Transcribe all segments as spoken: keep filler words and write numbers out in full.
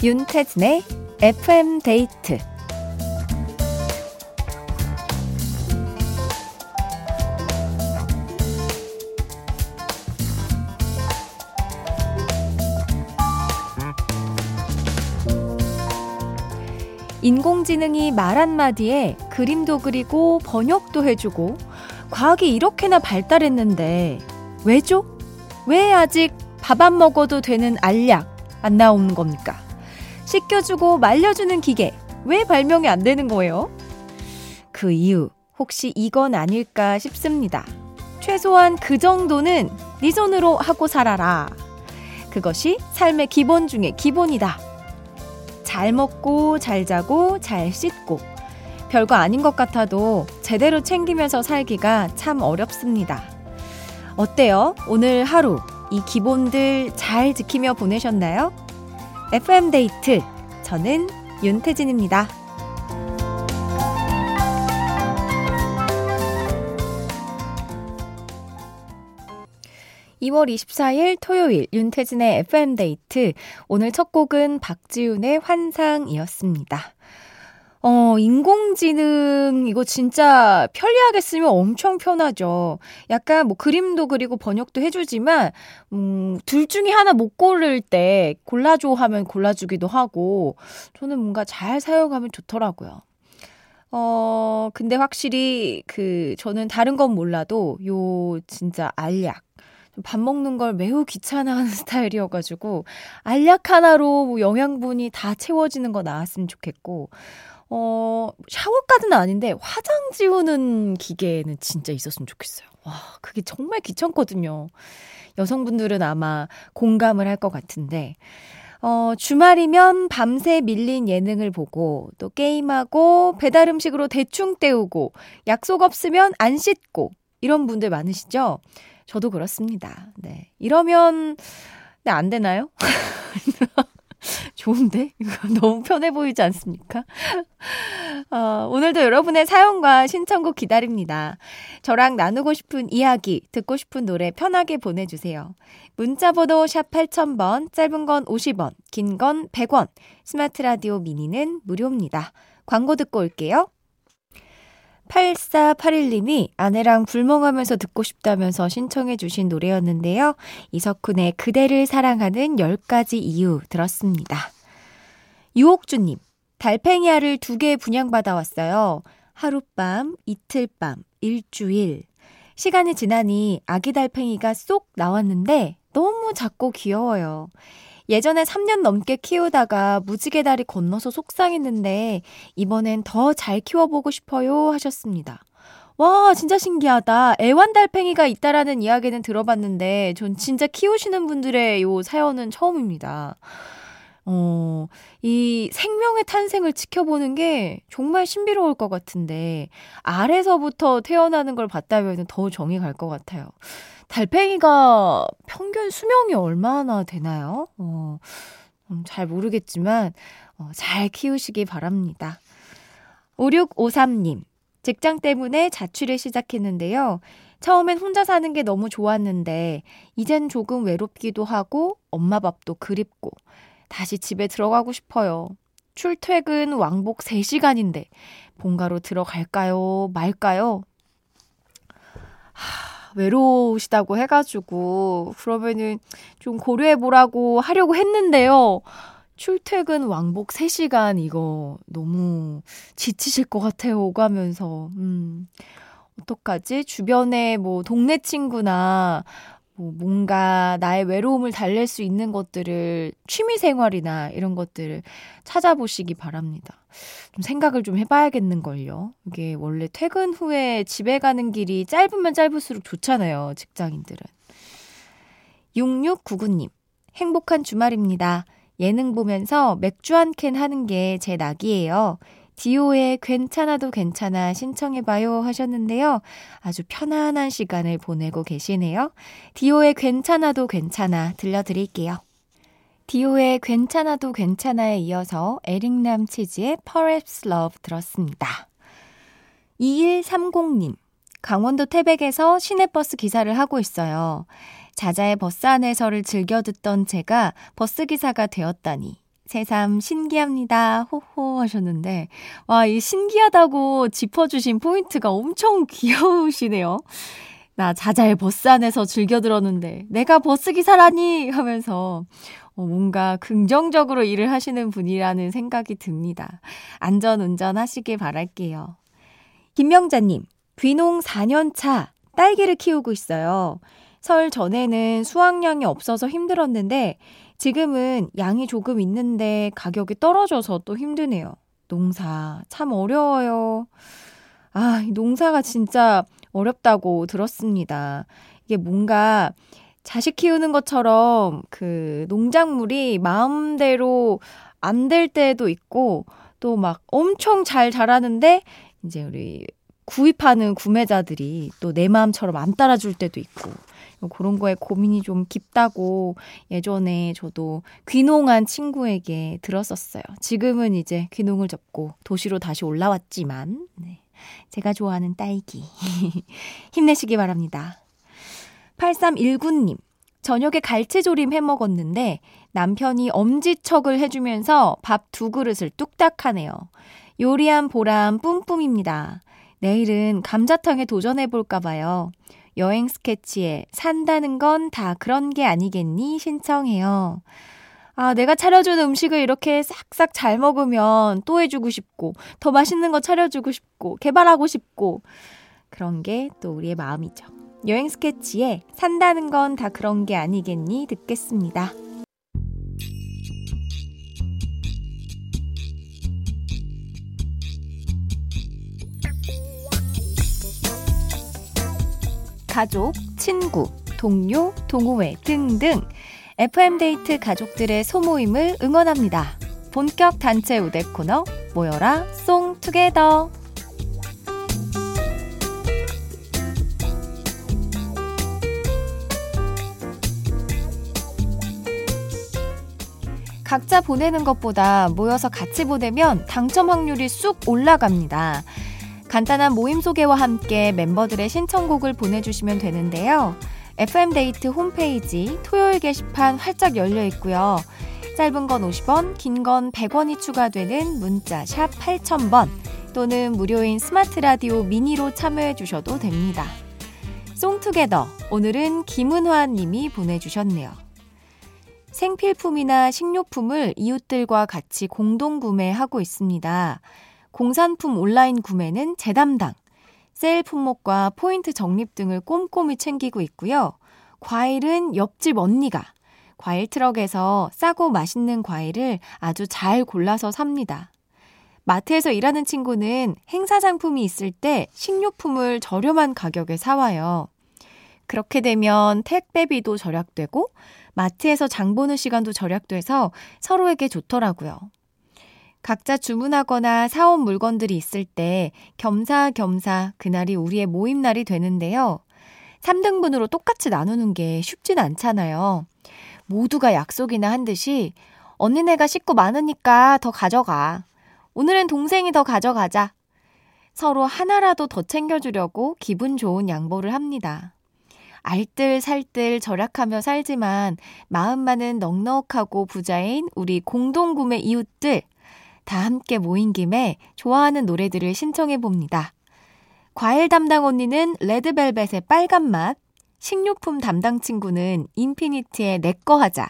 윤태진의 에프엠데이트. 인공지능이 말 한마디에 그림도 그리고 번역도 해주고 과학이 이렇게나 발달했는데 왜죠? 왜 아직 밥 안 먹어도 되는 알약 안 나오는 겁니까? 씻겨주고 말려주는 기계 왜 발명이 안 되는 거예요? 그 이유 혹시 이건 아닐까 싶습니다. 최소한 그 정도는 네 손으로 하고 살아라. 그것이 삶의 기본 중에 기본이다. 잘 먹고 잘 자고 잘 씻고 별거 아닌 것 같아도 제대로 챙기면서 살기가 참 어렵습니다. 어때요? 오늘 하루 이 기본들 잘 지키며 보내셨나요? 에프엠데이트, 저는 윤태진입니다. 이월 이십사일 토요일 윤태진의 에프엠데이트. 오늘 첫 곡은 박지윤의 환상이었습니다. 어, 인공지능 이거 진짜 편리하게 쓰면 엄청 편하죠. 약간 뭐 그림도 그리고 번역도 해주지만 음, 둘 중에 하나 못 고를 때 골라줘 하면 골라주기도 하고 저는 뭔가 잘 사용하면 좋더라고요. 어, 근데 확실히 그 저는 다른 건 몰라도 요 진짜 알약 밥 먹는 걸 매우 귀찮아하는 스타일이어가지고 알약 하나로 뭐 영양분이 다 채워지는 거 나왔으면 좋겠고 어 샤워까지는 아닌데 화장 지우는 기계는 진짜 있었으면 좋겠어요. 와, 그게 정말 귀찮거든요. 여성분들은 아마 공감을 할 것 같은데 어, 주말이면 밤새 밀린 예능을 보고 또 게임하고 배달 음식으로 대충 때우고 약속 없으면 안 씻고 이런 분들 많으시죠? 저도 그렇습니다. 네. 이러면, 네, 안 되나요? 좋은데? 이거 너무 편해 보이지 않습니까? 어, 오늘도 여러분의 사연과 신청곡 기다립니다. 저랑 나누고 싶은 이야기, 듣고 싶은 노래 편하게 보내주세요. 문자번호 샵 팔천 번, 짧은 건 오십 원, 긴 건 백 원, 스마트 라디오 미니는 무료입니다. 광고 듣고 올게요. 팔사팔일님이 아내랑 불멍하면서 듣고 싶다면서 신청해 주신 노래였는데요. 이석훈의 그대를 사랑하는 열 가지 이유 들었습니다. 유옥주님, 달팽이 알을 두 개 분양받아 왔어요. 하룻밤, 이틀밤, 일주일. 시간이 지나니 아기 달팽이가 쏙 나왔는데 너무 작고 귀여워요. 예전에 삼 년 넘게 키우다가 무지개 다리 건너서 속상했는데 이번엔 더 잘 키워보고 싶어요 하셨습니다. 와, 진짜 신기하다. 애완달팽이가 있다라는 이야기는 들어봤는데 전 진짜 키우시는 분들의 요 사연은 처음입니다. 어, 이 생명의 탄생을 지켜보는 게 정말 신비로울 것 같은데 알에서부터 태어나는 걸 봤다면 더 정이 갈 것 같아요. 달팽이가 평균 수명이 얼마나 되나요? 어, 잘 모르겠지만 어, 잘 키우시기 바랍니다. 오육오삼님, 직장 때문에 자취를 시작했는데요. 처음엔 혼자 사는 게 너무 좋았는데 이젠 조금 외롭기도 하고 엄마 밥도 그립고 다시 집에 들어가고 싶어요. 출퇴근 왕복 세 시간인데 본가로 들어갈까요? 말까요? 하... 외로우시다고 해가지고 그러면은 좀 고려해보라고 하려고 했는데요. 출퇴근 왕복 세 시간 이거 너무 지치실 것 같아요. 오가면서 음, 어떡하지? 주변에 뭐 동네 친구나 뭐 뭔가 나의 외로움을 달랠 수 있는 것들을 취미생활이나 이런 것들을 찾아보시기 바랍니다. 좀 생각을 좀 해봐야겠는걸요. 이게 원래 퇴근 후에 집에 가는 길이 짧으면 짧을수록 좋잖아요. 직장인들은. 육육구구님, 행복한 주말입니다. 예능 보면서 맥주 한 캔 하는 게 제 낙이에요. 디오의 괜찮아도 괜찮아 신청해봐요 하셨는데요. 아주 편안한 시간을 보내고 계시네요. 디오의 괜찮아도 괜찮아 들려드릴게요. 디오의 괜찮아도 괜찮아에 이어서 에릭남 치즈의 Perhaps Love 들었습니다. 이일삼공님, 강원도 태백에서 시내버스 기사를 하고 있어요. 자자의 버스 안에서를 즐겨 듣던 제가 버스기사가 되었다니. 새삼 신기합니다. 호호 하셨는데, 와, 이 신기하다고 짚어주신 포인트가 엄청 귀여우시네요. 나 자자의 버스 안에서 즐겨 들었는데 내가 버스기사라니 하면서 뭔가 긍정적으로 일을 하시는 분이라는 생각이 듭니다. 안전운전 하시길 바랄게요. 김명자님, 귀농 사 년 차 딸기를 키우고 있어요. 설 전에는 수확량이 없어서 힘들었는데 지금은 양이 조금 있는데 가격이 떨어져서 또 힘드네요. 농사 참 어려워요. 아, 농사가 진짜 어렵다고 들었습니다. 이게 뭔가 자식 키우는 것처럼 그 농작물이 마음대로 안 될 때도 있고 또 막 엄청 잘 자라는데 이제 우리 구입하는 구매자들이 또 내 마음처럼 안 따라줄 때도 있고 그런 거에 고민이 좀 깊다고 예전에 저도 귀농한 친구에게 들었었어요. 지금은 이제 귀농을 접고 도시로 다시 올라왔지만 네. 제가 좋아하는 딸기 힘내시기 바랍니다. 팔삼일구 님, 저녁에 갈치조림 해먹었는데 남편이 엄지척을 해주면서 밥 두 그릇을 뚝딱 하네요. 요리한 보람 뿜뿜입니다. 내일은 감자탕에 도전해볼까 봐요. 여행 스케치에 산다는 건 다 그런 게 아니겠니 신청해요. 아, 내가 차려준 음식을 이렇게 싹싹 잘 먹으면 또 해주고 싶고 더 맛있는 거 차려주고 싶고 개발하고 싶고 그런 게 또 우리의 마음이죠. 여행 스케치에 산다는 건 다 그런 게 아니겠니 듣겠습니다. 가족, 친구, 동료, 동호회 등등 에프엠데이트 가족들의 소모임을 응원합니다. 본격 단체 우대 코너 모여라 송 투게더. 각자 보내는 것보다 모여서 같이 보내면 당첨 확률이 쑥 올라갑니다. 간단한 모임 소개와 함께 멤버들의 신청곡을 보내주시면 되는데요. 에프엠데이트 홈페이지 토요일 게시판 활짝 열려 있고요. 짧은 건 오십 원, 긴 건 백 원이 추가되는 문자 샵 팔천 번 또는 무료인 스마트 라디오 미니로 참여해 주셔도 됩니다. 송투게더, 오늘은 김은화 님이 보내주셨네요. 생필품이나 식료품을 이웃들과 같이 공동 구매하고 있습니다. 공산품 온라인 구매는 제 담당. 세일 품목과 포인트 적립 등을 꼼꼼히 챙기고 있고요. 과일은 옆집 언니가 과일 트럭에서 싸고 맛있는 과일을 아주 잘 골라서 삽니다. 마트에서 일하는 친구는 행사 상품이 있을 때 식료품을 저렴한 가격에 사와요. 그렇게 되면 택배비도 절약되고 마트에서 장 보는 시간도 절약돼서 서로에게 좋더라고요. 각자 주문하거나 사온 물건들이 있을 때 겸사겸사 그날이 우리의 모임날이 되는데요. 삼 등분으로 똑같이 나누는 게 쉽진 않잖아요. 모두가 약속이나 한 듯이 언니네가 식구 많으니까 더 가져가. 오늘은 동생이 더 가져가자. 서로 하나라도 더 챙겨주려고 기분 좋은 양보를 합니다. 알뜰살뜰 절약하며 살지만 마음만은 넉넉하고 부자인 우리 공동구매 이웃들. 다 함께 모인 김에 좋아하는 노래들을 신청해봅니다. 과일 담당 언니는 레드벨벳의 빨간 맛, 식료품 담당 친구는 인피니트의 내꺼 하자,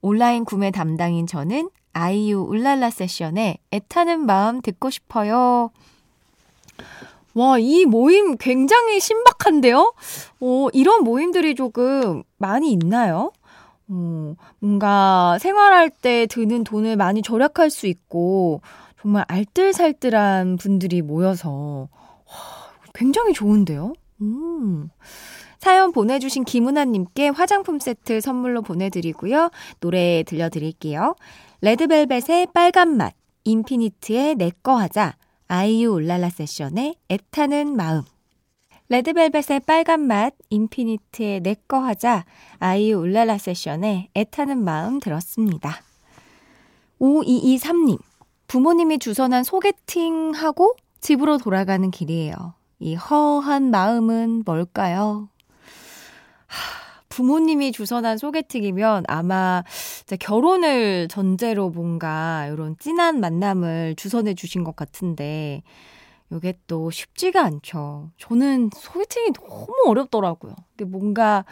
온라인 구매 담당인 저는 아이유 울랄라 세션의 애타는 마음 듣고 싶어요. 와, 이 모임 굉장히 신박한데요? 어, 이런 모임들이 조금 많이 있나요? 어, 뭔가 생활할 때 드는 돈을 많이 절약할 수 있고 정말 알뜰살뜰한 분들이 모여서 와, 굉장히 좋은데요? 음. 사연 보내주신 김은아님께 화장품 세트 선물로 보내드리고요. 노래 들려드릴게요. 레드벨벳의 빨간 맛, 인피니트의 내꺼 하자, 아이유 울랄라 세션의 애타는 마음. 레드벨벳의 빨간 맛, 인피니트의 내꺼 하자, 아이유 울랄라 세션에 애타는 마음 들었습니다. 오이이삼 님, 부모님이 주선한 소개팅하고 집으로 돌아가는 길이에요. 이 허한 마음은 뭘까요? 하, 부모님이 주선한 소개팅이면 아마 이제 결혼을 전제로 뭔가 이런 진한 만남을 주선해 주신 것 같은데 이게 또 쉽지가 않죠. 저는 소개팅이 너무 어렵더라고요. 뭔가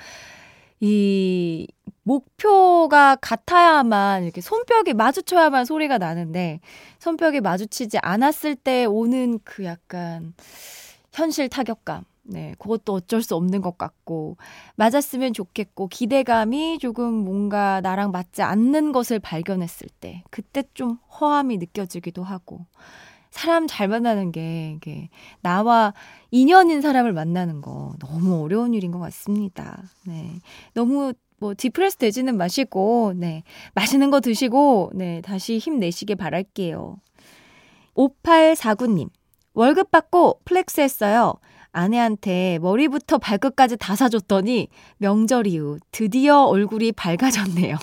이 목표가 같아야만 이렇게 손뼉이 마주쳐야만 소리가 나는데 손뼉이 마주치지 않았을 때 오는 그 약간 현실 타격감. 네, 그것도 어쩔 수 없는 것 같고 맞았으면 좋겠고 기대감이 조금 뭔가 나랑 맞지 않는 것을 발견했을 때 그때 좀 허함이 느껴지기도 하고 사람 잘 만나는 게 이게 나와 인연인 사람을 만나는 거 너무 어려운 일인 것 같습니다. 네, 너무 뭐 디프레스 되지는 마시고 네, 맛있는 거 드시고 네, 다시 힘내시길 바랄게요. 오팔사구 님 월급 받고 플렉스 했어요. 아내한테 머리부터 발끝까지 다 사줬더니 명절 이후 드디어 얼굴이 밝아졌네요.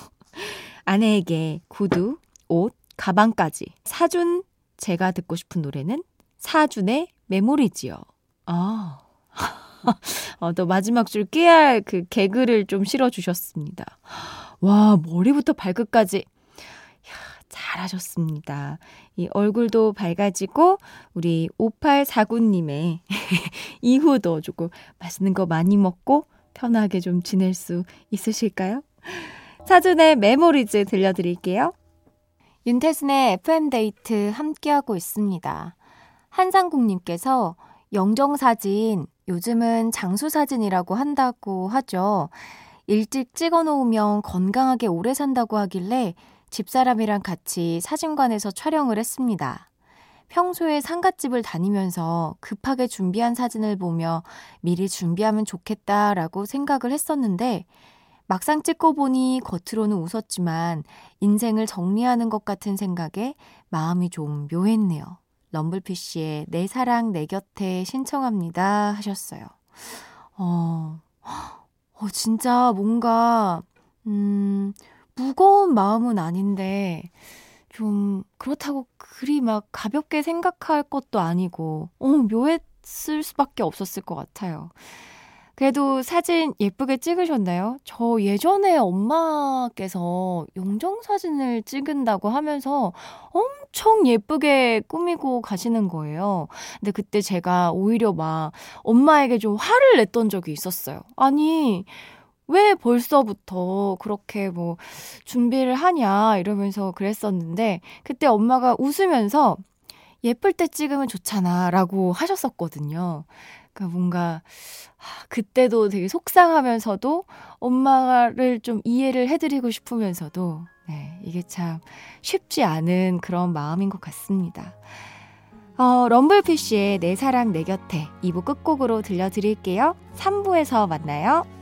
아내에게 구두, 옷, 가방까지 사준 제가 듣고 싶은 노래는 사준의 메모리지요. 아, 어, 또 마지막 줄 깨알 그 개그를 좀 실어주셨습니다. 와, 머리부터 발끝까지. 잘하셨습니다. 이 얼굴도 밝아지고 우리 오팔사구 님의 이후도 조금 맛있는 거 많이 먹고 편하게 좀 지낼 수 있으실까요? 사준의 메모리즈 들려드릴게요. 윤태진의 에프엠데이트 함께하고 있습니다. 한상국님께서 영정사진 요즘은 장수사진이라고 한다고 하죠. 일찍 찍어놓으면 건강하게 오래 산다고 하길래 집사람이랑 같이 사진관에서 촬영을 했습니다. 평소에 상갓집을 다니면서 급하게 준비한 사진을 보며 미리 준비하면 좋겠다라고 생각을 했었는데 막상 찍고 보니 겉으로는 웃었지만 인생을 정리하는 것 같은 생각에 마음이 좀 묘했네요. 럼블피쉬의 내 사랑 내 곁에 신청합니다 하셨어요. 어, 어 진짜 뭔가 음... 무거운 마음은 아닌데 좀 그렇다고 그리 막 가볍게 생각할 것도 아니고 어, 묘했을 수밖에 없었을 것 같아요. 그래도 사진 예쁘게 찍으셨나요? 저 예전에 엄마께서 영정사진을 찍는다고 하면서 엄청 예쁘게 꾸미고 가시는 거예요. 근데 그때 제가 오히려 막 엄마에게 좀 화를 냈던 적이 있었어요. 아니 왜 벌써부터 그렇게 뭐 준비를 하냐 이러면서 그랬었는데 그때 엄마가 웃으면서 예쁠 때 찍으면 좋잖아 라고 하셨었거든요. 그러니까 뭔가 그때도 되게 속상하면서도 엄마를 좀 이해를 해드리고 싶으면서도 네, 이게 참 쉽지 않은 그런 마음인 것 같습니다. 어, 럼블피쉬의 내 사랑 내 곁에 이 부 끝곡으로 들려드릴게요. 삼 부에서 만나요.